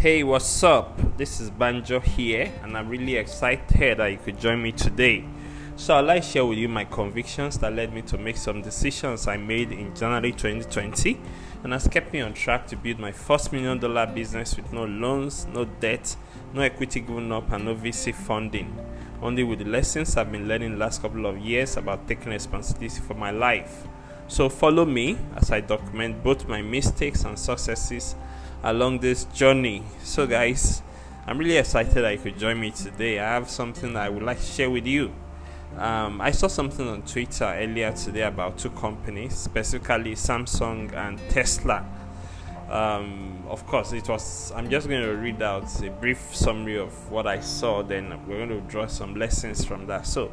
Hey, what's up? This is Banjo here, and I'm really excited that you could join me today. So I'd like to share with you my convictions that led me to make some decisions I made in January 2020, and has kept me on track to build my first $1 million business with no loans, no debt, no equity given up, and no VC funding. Only with the lessons I've been learning the last couple of years about taking responsibility for my life. So follow me as I document both my mistakes and successes along this journey. So guys, I'm really excited that you could join me today. I have something that I would like to share with you. I saw something on Twitter earlier today about two companies, specifically Samsung and Tesla. Of course, I'm just going to read out a brief summary of what I saw, then we're going to draw some lessons from that. So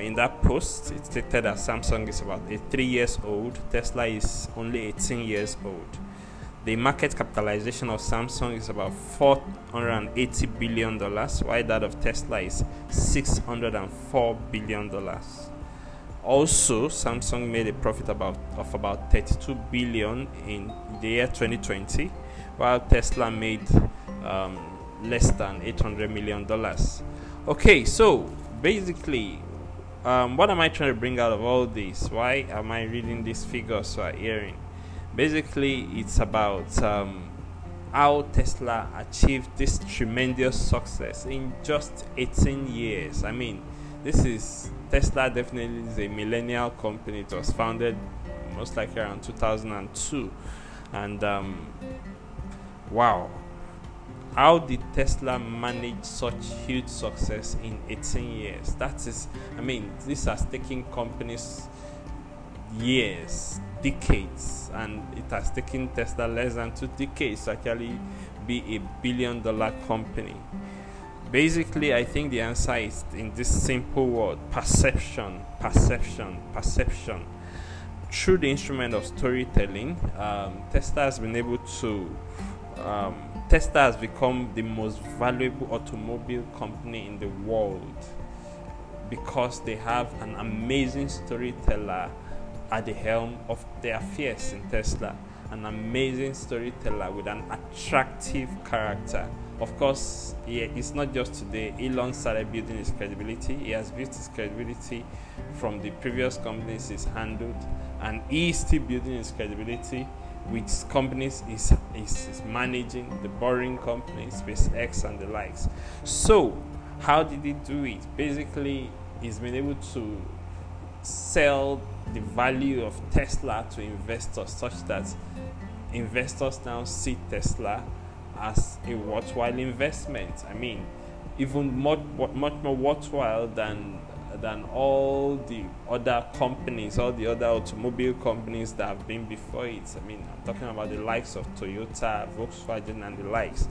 in that post, it stated that Samsung is about 83 years old, Tesla is only 18 years old. The market capitalization of Samsung is about $480 billion, while that of Tesla is $604 billion. Also, Samsung made a profit of about $32 billion in the year 2020, while Tesla made less than $800 million. Okay, so basically, what am I trying to bring out of all this? Why am I reading these figures or hearing? Basically, it's about how Tesla achieved this tremendous success in just 18 years. I mean, Tesla definitely is a millennial company. It was founded most likely around 2002, and wow, how did Tesla manage such huge success in 18 years? That is, I mean, this has taken companies years, decades, and it has taken Tesla less than 2 decades to actually be a $1 billion company. Basically, I think the answer is in this simple word: perception, perception, perception. Through the instrument of storytelling, Tesla has become the most valuable automobile company in the world because they have an amazing storyteller at the helm of their affairs in Tesla, an amazing storyteller with an attractive character. Of course, yeah, it's not just today. Elon started building his credibility. He has built his credibility from the previous companies he's handled, and he's still building his credibility with companies he's managing, the Boring Company, SpaceX, and the likes. So, how did he do it? Basically, he's been able to sell the value of Tesla to investors such that investors now see Tesla as a worthwhile investment. I mean, even much more worthwhile than all the other companies, all the other automobile companies that have been before it. I mean, I'm talking about the likes of Toyota, Volkswagen, and the likes.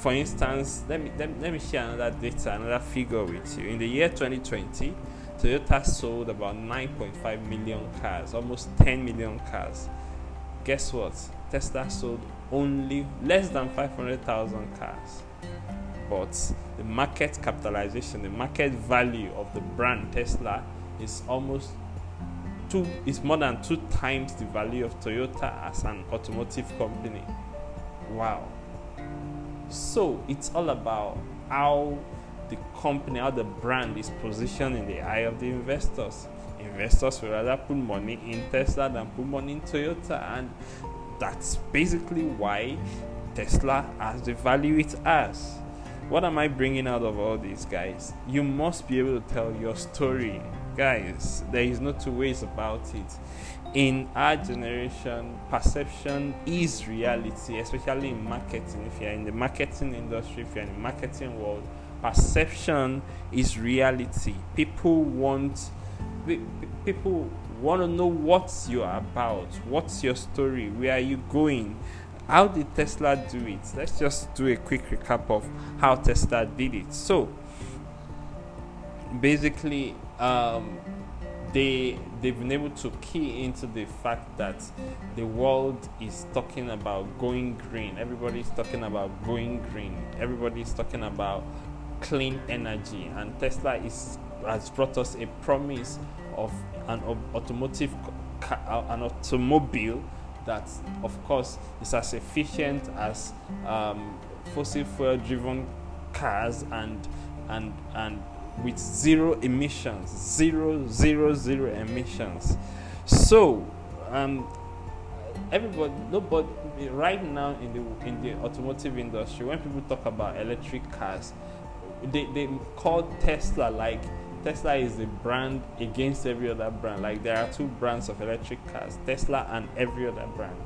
For instance, let me share another data, another figure with you. In the year 2020, Toyota sold about 9.5 million cars, almost 10 million cars. Guess what? Tesla sold only less than 500,000 cars. But the market capitalization, the market value of the brand Tesla is more than 2 times the value of Toyota as an automotive company. Wow. So it's all about how the company, how the brand is positioned in the eye of the investors. Investors will rather put money in Tesla than put money in Toyota, and that's basically why Tesla has the value it has. What am I bringing out of all these, guys? You must be able to tell your story, guys. There is no 2 ways about it. In our generation, perception is reality, especially in marketing. If you're in the marketing industry, if you're in the marketing world, perception is reality. People want to know what you are about, what's your story, where are you going. How did Tesla do it? Let's just do a quick recap of how Tesla did it. So basically, they've been able to key into the fact that the world is talking about going green. Everybody's talking about going green. Everybody's talking about clean energy, and Tesla has brought us a promise of an automobile that, of course, is as efficient as fossil fuel-driven cars and with zero emissions, zero emissions. So, nobody right now in the automotive industry, when people talk about electric cars, they call Tesla like Tesla is the brand against every other brand. Like there are two brands of electric cars, Tesla and every other brand.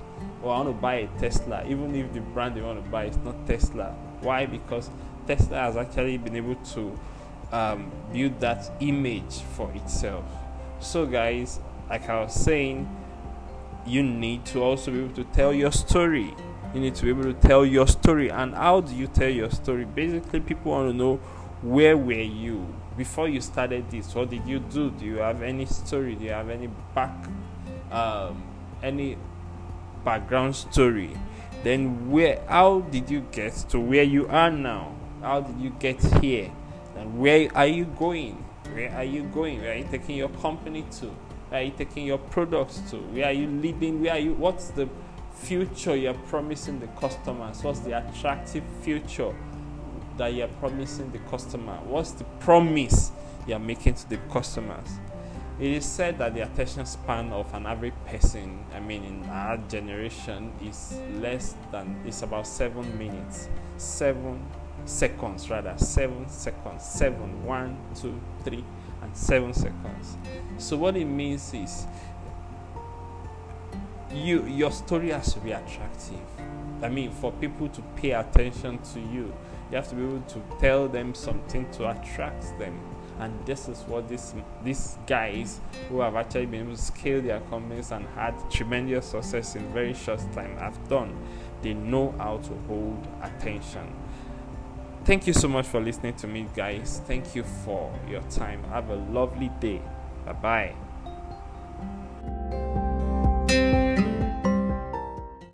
Well, I want to buy a Tesla, even if the brand they want to buy is not Tesla. Why? Because Tesla has actually been able to build that image for itself. So guys, like I was saying, you need to also be able to tell your story. You need to be able to tell your story. And how do you tell your story? Basically, people want to know, where were you before you started this? What did you do? Do you have any story? Do you have any background story? Then how did you get to where you are now? How did you get here? And where are you going? Where are you taking your company to? Where are you taking your products to? Where are you leading? What's the future you're promising the customers? What's the attractive future that you're promising the customer? What's the promise you're making to the customers? It is said that the attention span of an average person, I mean in our generation, is about 7 minutes. 7 seconds 7 seconds. 7, 1, 2, 3 and 7 seconds. So what it means is your story has to be attractive. I mean, for people to pay attention to you, you have to be able to tell them something to attract them. And this is what these guys who have actually been able to scale their companies and had tremendous success in very short time have done. They know how to hold attention. Thank you so much for listening to me, guys. Thank you for your time. Have a lovely day. Bye-bye.